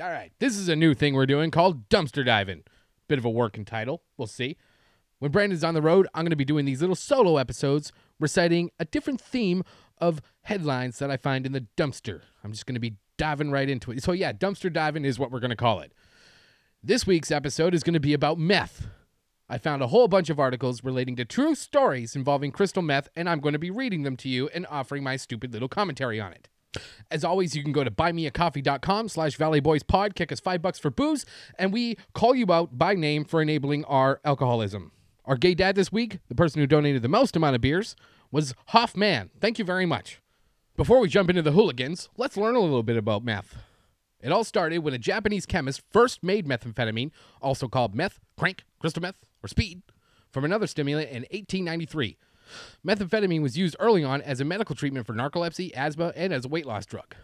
All right. This is a new thing we're doing called Dumpster Diving. Bit of a working title. We'll see. When Brandon's on the road, I'm going to be doing these little solo episodes reciting a different theme of headlines that I find in the dumpster. I'm just going to be diving right into it. So yeah, Dumpster Diving is what we're going to call it. This week's episode is going to be about meth. I found a whole bunch of articles relating to true stories involving crystal meth, and I'm going to be reading them to you and offering my stupid little commentary on it. As always, you can go to buymeacoffee.com/valleyboys pod, kick us $5 for booze, and we call you out by name for enabling our alcoholism. Our gay dad this week, the person who donated the most amount of beers, was Hoffman. Thank you very much. Before we jump into the hooligans, let's learn a little bit about meth. It all started when a Japanese chemist first made methamphetamine, also called meth, crank, crystal meth, or speed, from another stimulant in 1893. Methamphetamine was used early on as a medical treatment for narcolepsy, asthma, and as a weight loss drug.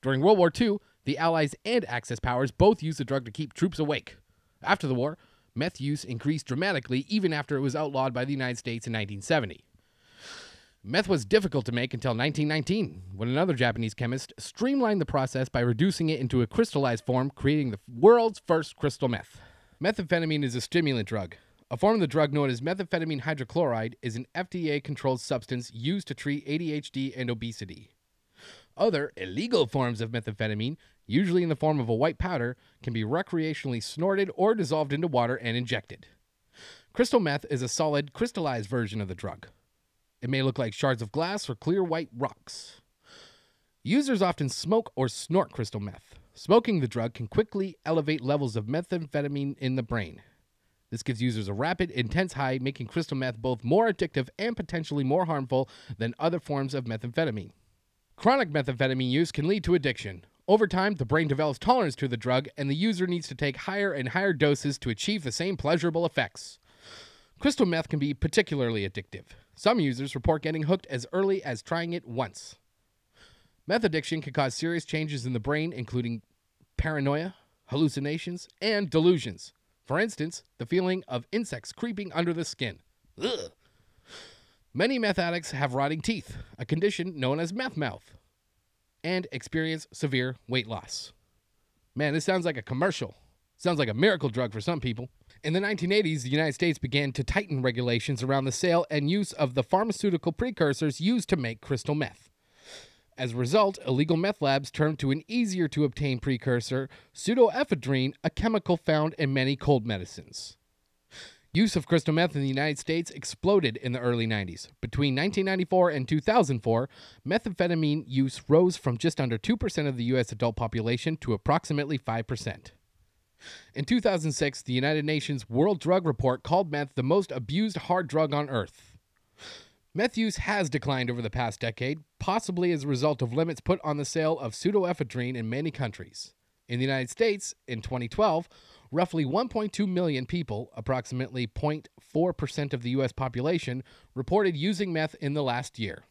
During World War II, the Allies and Axis powers both used the drug to keep troops awake. After the war, meth use increased dramatically even after it was outlawed by the United States in 1970. Meth was difficult to make until 1919, when another Japanese chemist streamlined the process by reducing it into a crystallized form, creating the world's first crystal meth. Methamphetamine is a stimulant drug. A form of the drug known as methamphetamine hydrochloride is an FDA-controlled substance used to treat ADHD and obesity. Other illegal forms of methamphetamine, usually in the form of a white powder, can be recreationally snorted or dissolved into water and injected. Crystal meth is a solid, crystallized version of the drug. It may look like shards of glass or clear white rocks. Users often smoke or snort crystal meth. Smoking the drug can quickly elevate levels of methamphetamine in the brain. This gives users a rapid, intense high, making crystal meth both more addictive and potentially more harmful than other forms of methamphetamine. Chronic methamphetamine use can lead to addiction. Over time, the brain develops tolerance to the drug, and the user needs to take higher and higher doses to achieve the same pleasurable effects. Crystal meth can be particularly addictive. Some users report getting hooked as early as trying it once. Meth addiction can cause serious changes in the brain, including paranoia, hallucinations, and delusions. For instance, the feeling of insects creeping under the skin. Ugh. Many meth addicts have rotting teeth, a condition known as meth mouth, and experience severe weight loss. Man, this sounds like a commercial. Sounds like a miracle drug for some people. In the 1980s, the United States began to tighten regulations around the sale and use of the pharmaceutical precursors used to make crystal meth. As a result, illegal meth labs turned to an easier-to-obtain precursor, pseudoephedrine, a chemical found in many cold medicines. Use of crystal meth in the United States exploded in the early 90s. Between 1994 and 2004, methamphetamine use rose from just under 2% of the U.S. adult population to approximately 5%. In 2006, the United Nations World Drug Report called meth the most abused hard drug on Earth. Meth use has declined over the past decade, possibly as a result of limits put on the sale of pseudoephedrine in many countries. In the United States, in 2012, roughly 1.2 million people, approximately 0.4% of the U.S. population, reported using meth in the last year.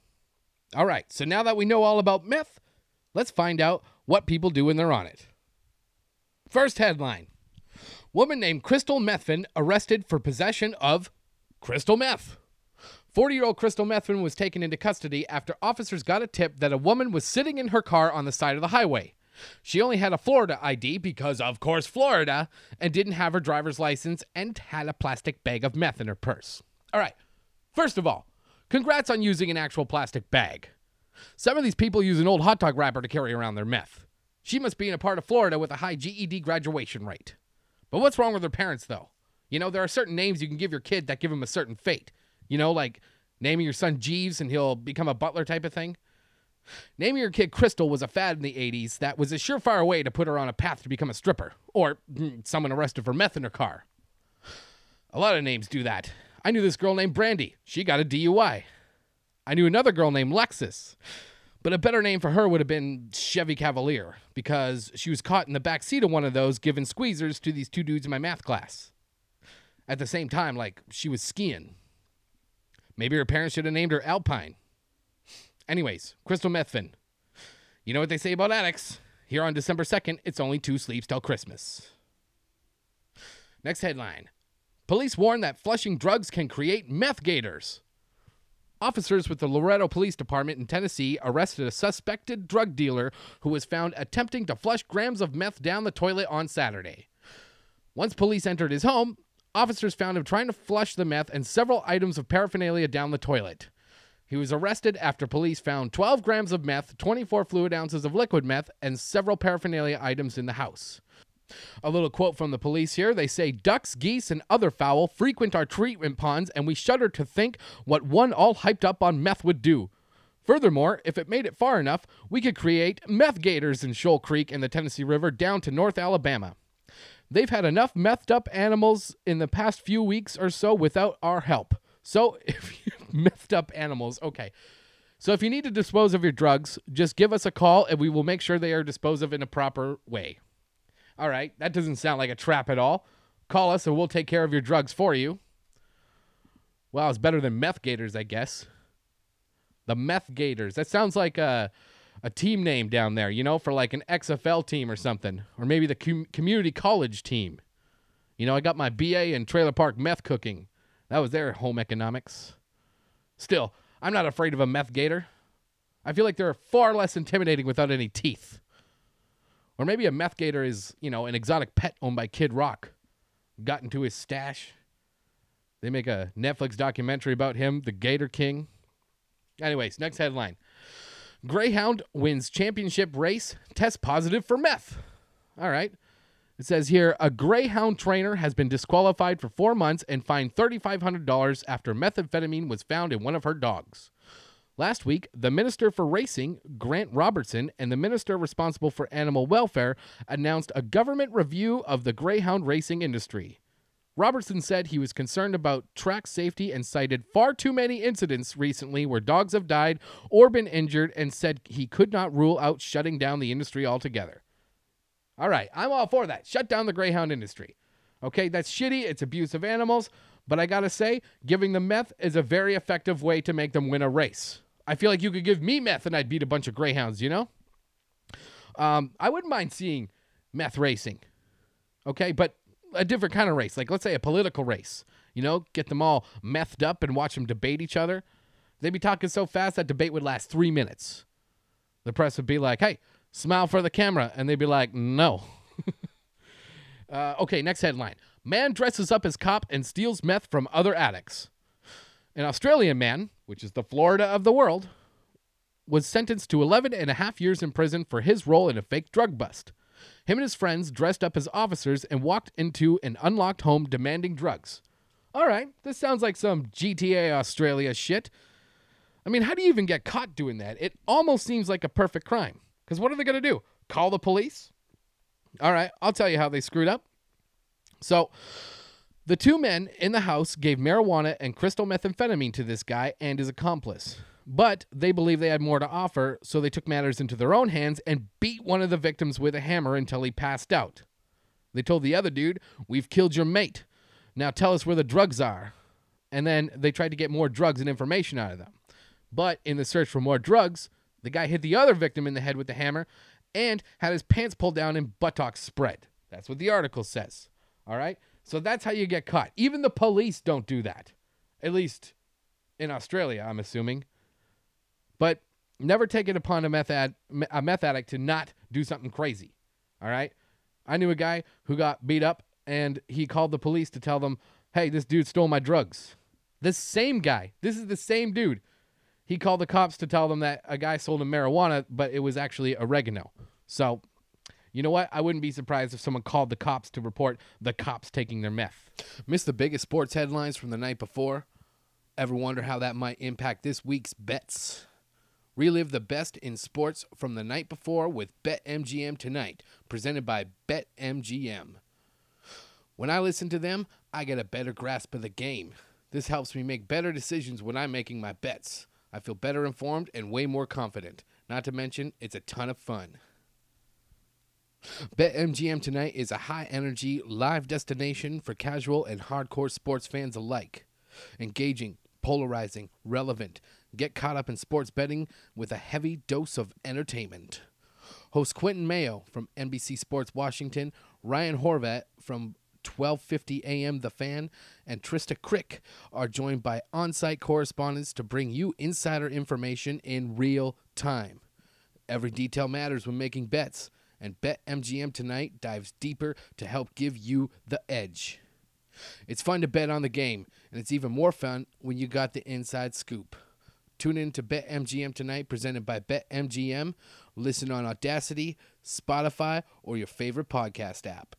All right, so now that we know all about meth, let's find out what people do when they're on it. First headline, woman named Crystal Methvin arrested for possession of crystal meth. 40-year-old Crystal Methvin was taken into custody after officers got a tip that a woman was sitting in her car on the side of the highway. She only had a Florida ID because, of course, Florida, and didn't have her driver's license and had a plastic bag of meth in her purse. All right, first of all, congrats on using an actual plastic bag. Some of these people use an old hot dog wrapper to carry around their meth. She must be in a part of Florida with a high GED graduation rate. But what's wrong with her parents, though? You know, there are certain names you can give your kid that give him a certain fate. You know, like naming your son Jeeves and he'll become a butler type of thing. Naming your kid Crystal was a fad in the 80s that was a surefire way to put her on a path to become a stripper. Or someone arrested for meth in her car. A lot of names do that. I knew this girl named Brandy. She got a DUI. I knew another girl named Lexus. But a better name for her would have been Chevy Cavalier, because she was caught in the back seat of one of those giving squeezers to these two dudes in my math class. At the same time, like, she was skiing. Maybe her parents should have named her Alpine. Anyways, Crystal Methvin. You know what they say about addicts. Here on December 2nd, it's only two sleeps till Christmas. Next headline. Police warn that flushing drugs can create meth gators. Officers with the Loretto Police Department in Tennessee arrested a suspected drug dealer who was found attempting to flush grams of meth down the toilet on Saturday. Once police entered his home, officers found him trying to flush the meth and several items of paraphernalia down the toilet. He was arrested after police found 12 grams of meth, 24 fluid ounces of liquid meth, and several paraphernalia items in the house. A little quote from the police here. They say, "Ducks, geese, and other fowl frequent our treatment ponds, and we shudder to think what one all hyped up on meth would do. Furthermore, if it made it far enough, we could create meth gators in Shoal Creek and the Tennessee River down to North Alabama. They've had enough methed up animals in the past few weeks or so without our help." So if you methed up animals, okay. So if you need to dispose of your drugs, just give us a call and we will make sure they are disposed of in a proper way. All right, that doesn't sound like a trap at all. Call us and we'll take care of your drugs for you. Wow, it's better than meth gators, I guess. The meth gators. That sounds like a team name down there, you know, for like an XFL team or something. Or maybe the community college team. You know, I got my BA in trailer park meth cooking. That was their home economics. Still, I'm not afraid of a meth gator. I feel like they're far less intimidating without any teeth. Or maybe a meth gator is, you know, an exotic pet owned by Kid Rock. Got into his stash. They make a Netflix documentary about him, the Gator King. Anyways, next headline. Greyhound wins championship race, tests positive for meth. All right. It says here, a Greyhound trainer has been disqualified for 4 months and fined $3,500 after methamphetamine was found in one of her dogs. Last week, the Minister for Racing, Grant Robertson, and the Minister responsible for Animal Welfare announced a government review of the Greyhound racing industry. Robertson said he was concerned about track safety and cited far too many incidents recently where dogs have died or been injured, and said he could not rule out shutting down the industry altogether. All right, I'm all for that. Shut down the Greyhound industry. Okay, that's shitty. It's abuse of animals. But I gotta say, giving them meth is a very effective way to make them win a race. I feel like you could give me meth and I'd beat a bunch of Greyhounds, you know? I wouldn't mind seeing meth racing, okay? But a different kind of race, like let's say a political race, you know? Get them all methed up and watch them debate each other. They'd be talking so fast that debate would last 3 minutes. The press would be like, "Hey, smile for the camera." And they'd be like, "No." Okay, next headline. Man dresses up as cop and steals meth from other addicts. An Australian man, which is the Florida of the world, was sentenced to 11 and a half years in prison for his role in a fake drug bust. Him and his friends dressed up as officers and walked into an unlocked home demanding drugs. All right, this sounds like some GTA Australia shit. I mean, how do you even get caught doing that? It almost seems like a perfect crime. Because what are they going to do? Call the police? All right, I'll tell you how they screwed up. So, the two men in the house gave marijuana and crystal methamphetamine to this guy and his accomplice, but they believed they had more to offer, so they took matters into their own hands and beat one of the victims with a hammer until he passed out. They told the other dude, "We've killed your mate. Now tell us where the drugs are." And then they tried to get more drugs and information out of them. But in the search for more drugs, the guy hit the other victim in the head with the hammer and had his pants pulled down and buttocks spread. That's what the article says. All right? So that's how you get caught. Even the police don't do that. At least in Australia, I'm assuming. But never take it upon a meth addict to not do something crazy. All right? I knew a guy who got beat up, and he called the police to tell them, "Hey, this dude stole my drugs." This same guy. This is the same dude. He called the cops to tell them that a guy sold him marijuana, but it was actually oregano. So, you know what? I wouldn't be surprised if someone called the cops to report the cops taking their meth. Missed the biggest sports headlines from the night before? Ever wonder how that might impact this week's bets? Relive the best in sports from the night before with BetMGM tonight, presented by BetMGM. When I listen to them, I get a better grasp of the game. This helps me make better decisions when I'm making my bets. I feel better informed and way more confident. Not to mention, it's a ton of fun. BetMGM Tonight is a high-energy, live destination for casual and hardcore sports fans alike. Engaging, polarizing, relevant. Get caught up in sports betting with a heavy dose of entertainment. Host Quentin Mayo from NBC Sports Washington, Ryan Horvat from 12:50 a.m. The Fan and Trista Crick are joined by on-site correspondents to bring you insider information in real time. Every detail matters when making bets, and BetMGM Tonight dives deeper to help give you the edge. It's fun to bet on the game, and it's even more fun when you got the inside scoop. Tune in to BetMGM Tonight, presented by BetMGM. Listen on Audacity, Spotify, or your favorite podcast app.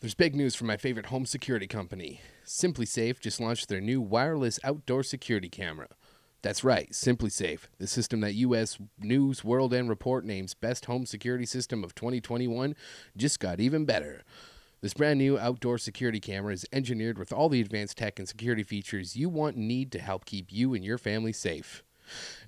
There's big news from my favorite home security company. SimpliSafe just launched their new wireless outdoor security camera. That's right, SimpliSafe, the system that U.S. News, World, and Report names Best Home Security System of 2021, just got even better. This brand new outdoor security camera is engineered with all the advanced tech and security features you want and need to help keep you and your family safe.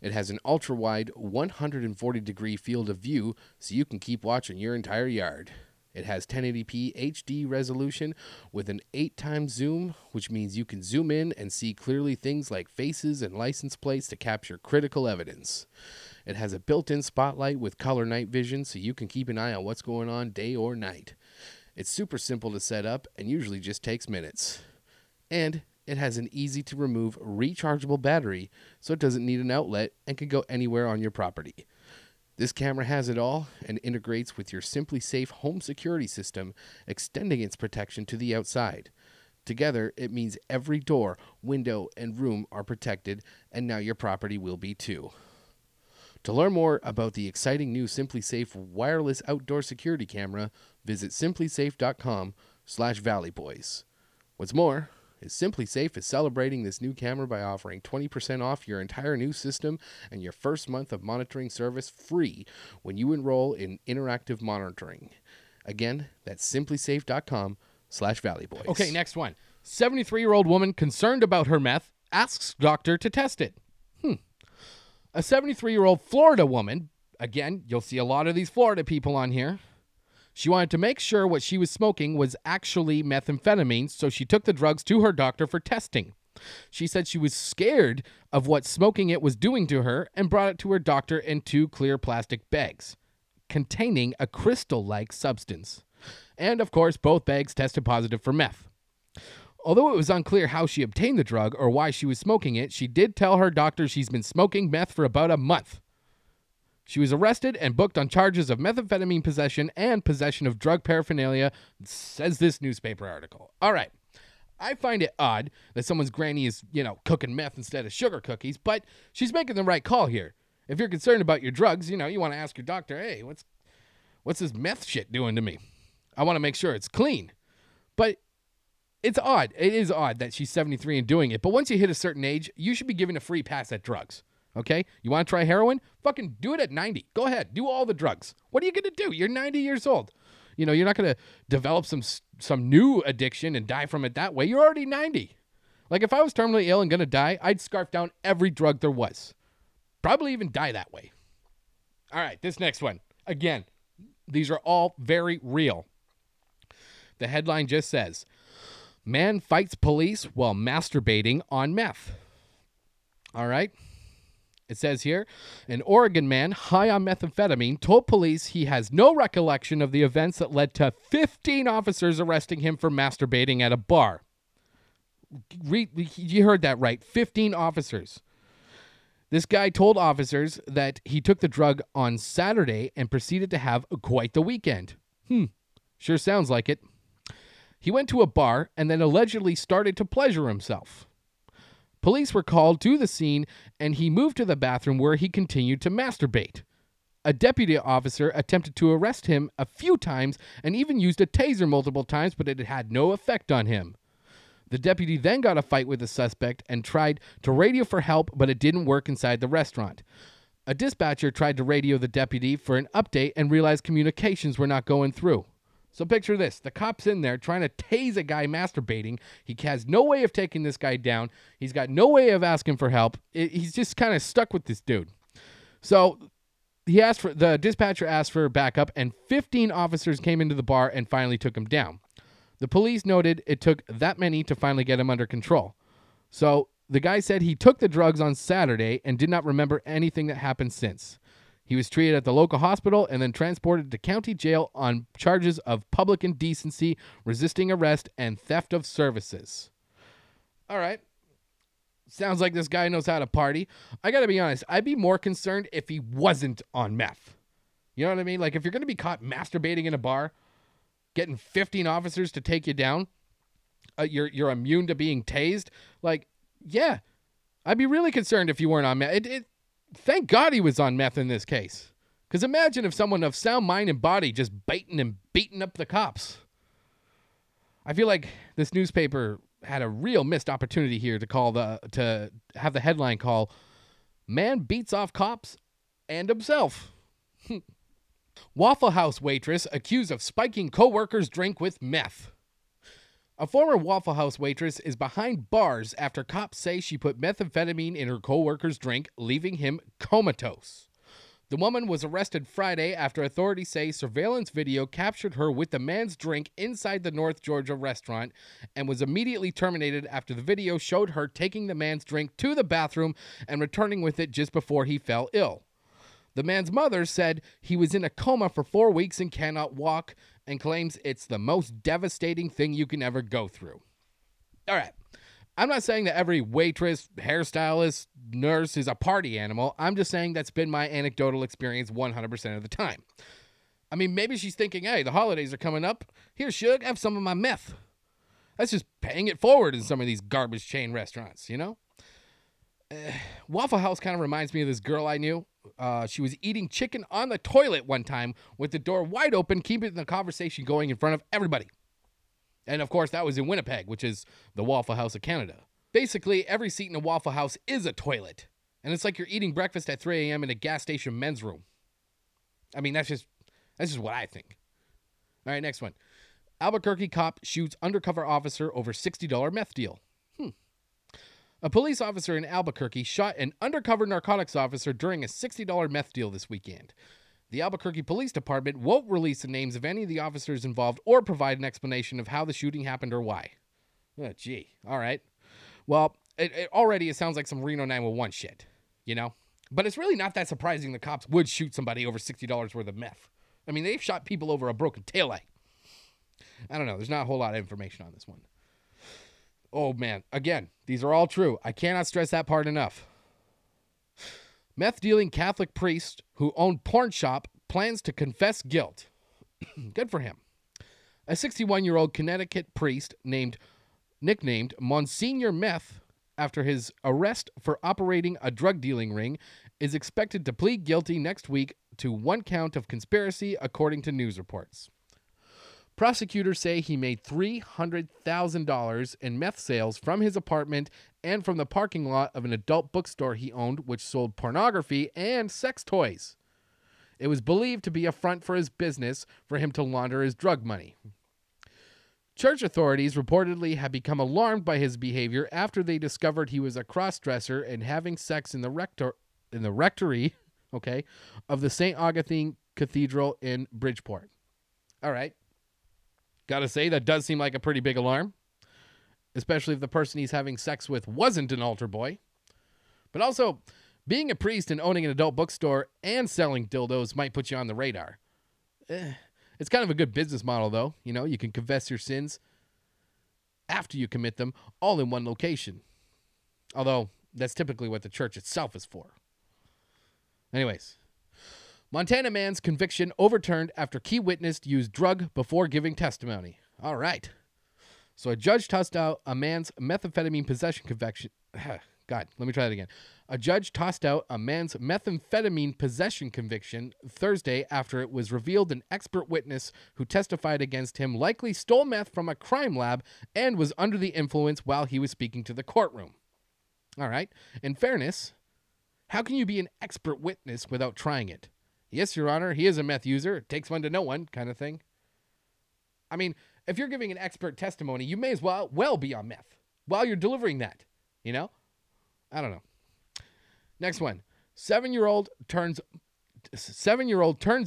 It has an ultra-wide 140-degree field of view so you can keep watching your entire yard. It has 1080p HD resolution with an 8x zoom, which means you can zoom in and see clearly things like faces and license plates to capture critical evidence. It has a built-in spotlight with color night vision so you can keep an eye on what's going on day or night. It's super simple to set up and usually just takes minutes. And it has an easy-to-remove rechargeable battery so it doesn't need an outlet and can go anywhere on your property. This camera has it all and integrates with your SimpliSafe home security system, extending its protection to the outside. Together, it means every door, window, and room are protected, and now your property will be too. To learn more about the exciting new SimpliSafe wireless outdoor security camera, visit simplisafe.com/valleyboys. What's more, SimpliSafe is celebrating this new camera by offering 20% off your entire new system and your first month of monitoring service free when you enroll in interactive monitoring. Again, that's simplisafe.com/valleyboys. Okay, next one. 73-year-old woman concerned about her meth asks doctor to test it. A 73-year-old Florida woman, again, you'll see a lot of these Florida people on here, she wanted to make sure what she was smoking was actually methamphetamine, so she took the drugs to her doctor for testing. She said she was scared of what smoking it was doing to her and brought it to her doctor in 2 clear plastic bags containing a crystal-like substance. And, of course, both bags tested positive for meth. Although it was unclear how she obtained the drug or why she was smoking it, she did tell her doctor she's been smoking meth for about a month. She was arrested and booked on charges of methamphetamine possession and possession of drug paraphernalia, says this newspaper article. All right. I find it odd that someone's granny is, cooking meth instead of sugar cookies, but she's making the right call here. If you're concerned about your drugs, you want to ask your doctor, hey, what's this meth shit doing to me? I want to make sure it's clean. But it's odd. It is odd that she's 73 and doing it, but once you hit a certain age, you should be given a free pass at drugs. Okay, you want to try heroin? Fucking do it at 90. Go ahead. Do all the drugs. What are you going to do? You're 90 years old. You're not going to develop some new addiction and die from it that way. You're already 90. Like, if I was terminally ill and going to die, I'd scarf down every drug there was. Probably even die that way. All right, this next one. Again, these are all very real. The headline just says, man fights police while masturbating on meth. All right. It says here, an Oregon man high on methamphetamine told police he has no recollection of the events that led to 15 officers arresting him for masturbating at a bar. You heard that right. 15 officers. This guy told officers that he took the drug on Saturday and proceeded to have quite the weekend. Sure sounds like it. He went to a bar and then allegedly started to pleasure himself. Police were called to the scene, and he moved to the bathroom where he continued to masturbate. A deputy officer attempted to arrest him a few times and even used a taser multiple times, but it had no effect on him. The deputy then got a fight with the suspect and tried to radio for help, but it didn't work inside the restaurant. A dispatcher tried to radio the deputy for an update and realized communications were not going through. So picture this. The cop's in there trying to tase a guy masturbating. He has no way of taking this guy down. He's got no way of asking for help. He's just kind of stuck with this dude. So the dispatcher asked for backup, and 15 officers came into the bar and finally took him down. The police noted it took that many to finally get him under control. So the guy said he took the drugs on Saturday and did not remember anything that happened since. He was treated at the local hospital and then transported to county jail on charges of public indecency, resisting arrest, and theft of services. All right. Sounds like this guy knows how to party. I got to be honest. I'd be more concerned if he wasn't on meth. You know what I mean? Like, if you're going to be caught masturbating in a bar, getting 15 officers to take you down, you're immune to being tased. Like, yeah, I'd be really concerned if you weren't on meth. Thank God he was on meth in this case. Because imagine if someone of sound mind and body just biting and beating up the cops. I feel like this newspaper had a real missed opportunity here to have the headline call, "Man Beats Off Cops and Himself." Waffle House waitress accused of spiking co-worker's drink with meth. A former Waffle House waitress is behind bars after cops say she put methamphetamine in her co-worker's drink, leaving him comatose. The woman was arrested Friday after authorities say surveillance video captured her with the man's drink inside the North Georgia restaurant and was immediately terminated after the video showed her taking the man's drink to the bathroom and returning with it just before he fell ill. The man's mother said he was in a coma for 4 weeks and cannot walk, and claims it's the most devastating thing you can ever go through. All right. I'm not saying that every waitress, hairstylist, nurse is a party animal. I'm just saying that's been my anecdotal experience 100% of the time. I mean, maybe she's thinking, hey, the holidays are coming up. Here, Suge, have some of my meth. That's just paying it forward in some of these garbage chain restaurants, you know? Waffle House kind of reminds me of this girl I knew. She was eating chicken on the toilet one time with the door wide open, keeping the conversation going in front of everybody. And of course, that was in Winnipeg, which is the Waffle House of Canada. Basically, every seat in a Waffle House is a toilet. And it's like you're eating breakfast at 3 a.m. in a gas station men's room. I mean, that's just what I think. All right, next one. Albuquerque cop shoots undercover officer over $60 meth deal. A police officer in Albuquerque shot an undercover narcotics officer during a $60 meth deal this weekend. The Albuquerque Police Department won't release the names of any of the officers involved or provide an explanation of how the shooting happened or why. Oh, gee. All right. Well, it sounds like some Reno 911 shit, you know? But it's really not that surprising the cops would shoot somebody over $60 worth of meth. I mean, they've shot people over a broken taillight. I don't know. There's not a whole lot of information on this one. Oh, man. Again, these are all true. I cannot stress that part enough. Meth-dealing Catholic priest who owned porn shop plans to confess guilt. Good for him. A 61-year-old Connecticut priest nicknamed Monsignor Meth after his arrest for operating a drug-dealing ring is expected to plead guilty next week to one count of conspiracy, according to news reports. Prosecutors say he made $300,000 in meth sales from his apartment and from the parking lot of an adult bookstore he owned, which sold pornography and sex toys. It was believed to be a front for his business for him to launder his drug money. Church authorities reportedly had become alarmed by his behavior after they discovered he was a cross-dresser and having sex in the rectory, of the St. Augustine Cathedral in Bridgeport. All right. Gotta say, that does seem like a pretty big alarm, especially if the person he's having sex with wasn't an altar boy. But also, being a priest and owning an adult bookstore and selling dildos might put you on the radar. It's kind of a good business model, though. You know, you can confess your sins after you commit them all in one location. Although, that's typically what the church itself is for. Anyways. Montana man's conviction overturned after key witness used drug before giving testimony. All right. So a judge tossed out a man's methamphetamine possession conviction. God, let me try that again. A judge tossed out a man's methamphetamine possession conviction Thursday after it was revealed an expert witness who testified against him likely stole meth from a crime lab and was under the influence while he was speaking to the courtroom. All right. In fairness, how can you be an expert witness without trying it? Yes, Your Honor, he is a meth user. It takes one to know one kind of thing. I mean, if you're giving an expert testimony, you may as well be on meth while you're delivering that, you know? I don't know. Next one. Seven-year-old turns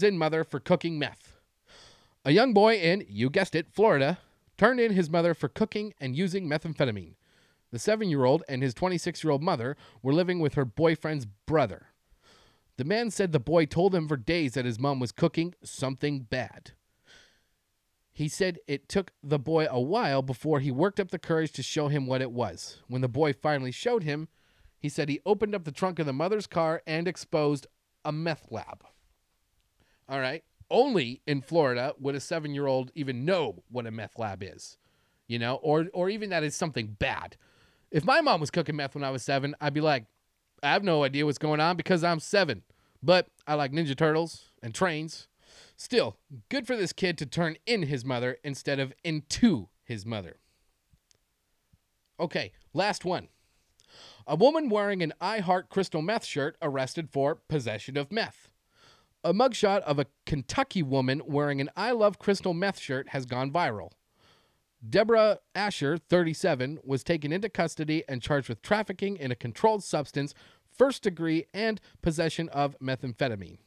in mother for cooking meth. A young boy in, you guessed it, Florida, turned in his mother for cooking and using methamphetamine. The 7-year-old and his 26-year-old mother were living with her boyfriend's brother. The man said the boy told him for days that his mom was cooking something bad. He said it took the boy a while before he worked up the courage to show him what it was. When the boy finally showed him, he said he opened up the trunk of the mother's car and exposed a meth lab. All right. Only in Florida would a 7-year-old even know what a meth lab is, you know, or even that it's something bad. If my mom was cooking meth when I was 7, I'd be like, I have no idea what's going on because I'm 7. But I like Ninja Turtles and trains. Still, good for this kid to turn in his mother instead of into his mother. Okay, last one. A woman wearing an I Heart Crystal Meth shirt arrested for possession of meth. A mugshot of a Kentucky woman wearing an I Love Crystal Meth shirt has gone viral. Deborah Asher, 37, was taken into custody and charged with trafficking in a controlled substance, first degree, and possession of methamphetamine.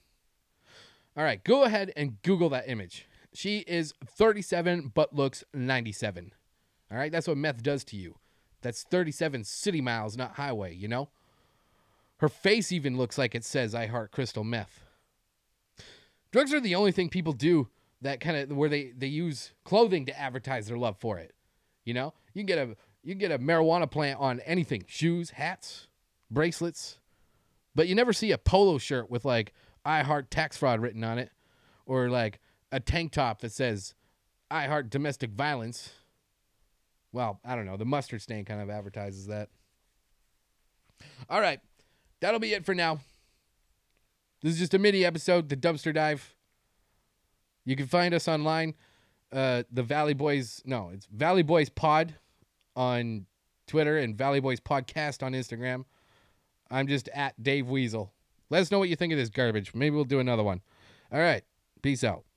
All right, go ahead and Google that image. She is 37 but looks 97. All right, that's what meth does to you. That's 37 city miles, not highway, you know? Her face even looks like it says, I heart crystal meth. Drugs are the only thing people do that kind of where they use clothing to advertise their love for it. You know, you can get a marijuana plant on anything, shoes, hats, bracelets, but you never see a polo shirt with like I heart tax fraud written on it, or like a tank top that says I heart domestic violence. Well, I don't know. The mustard stain kind of advertises that. All right. That'll be it for now. This is just a mini episode, the dumpster dive. You can find us online, it's Valleyboys Pod on Twitter and Valleyboys Podcast on Instagram. I'm just @DaveWeasel. Let us know what you think of this garbage. Maybe we'll do another one. All right. Peace out.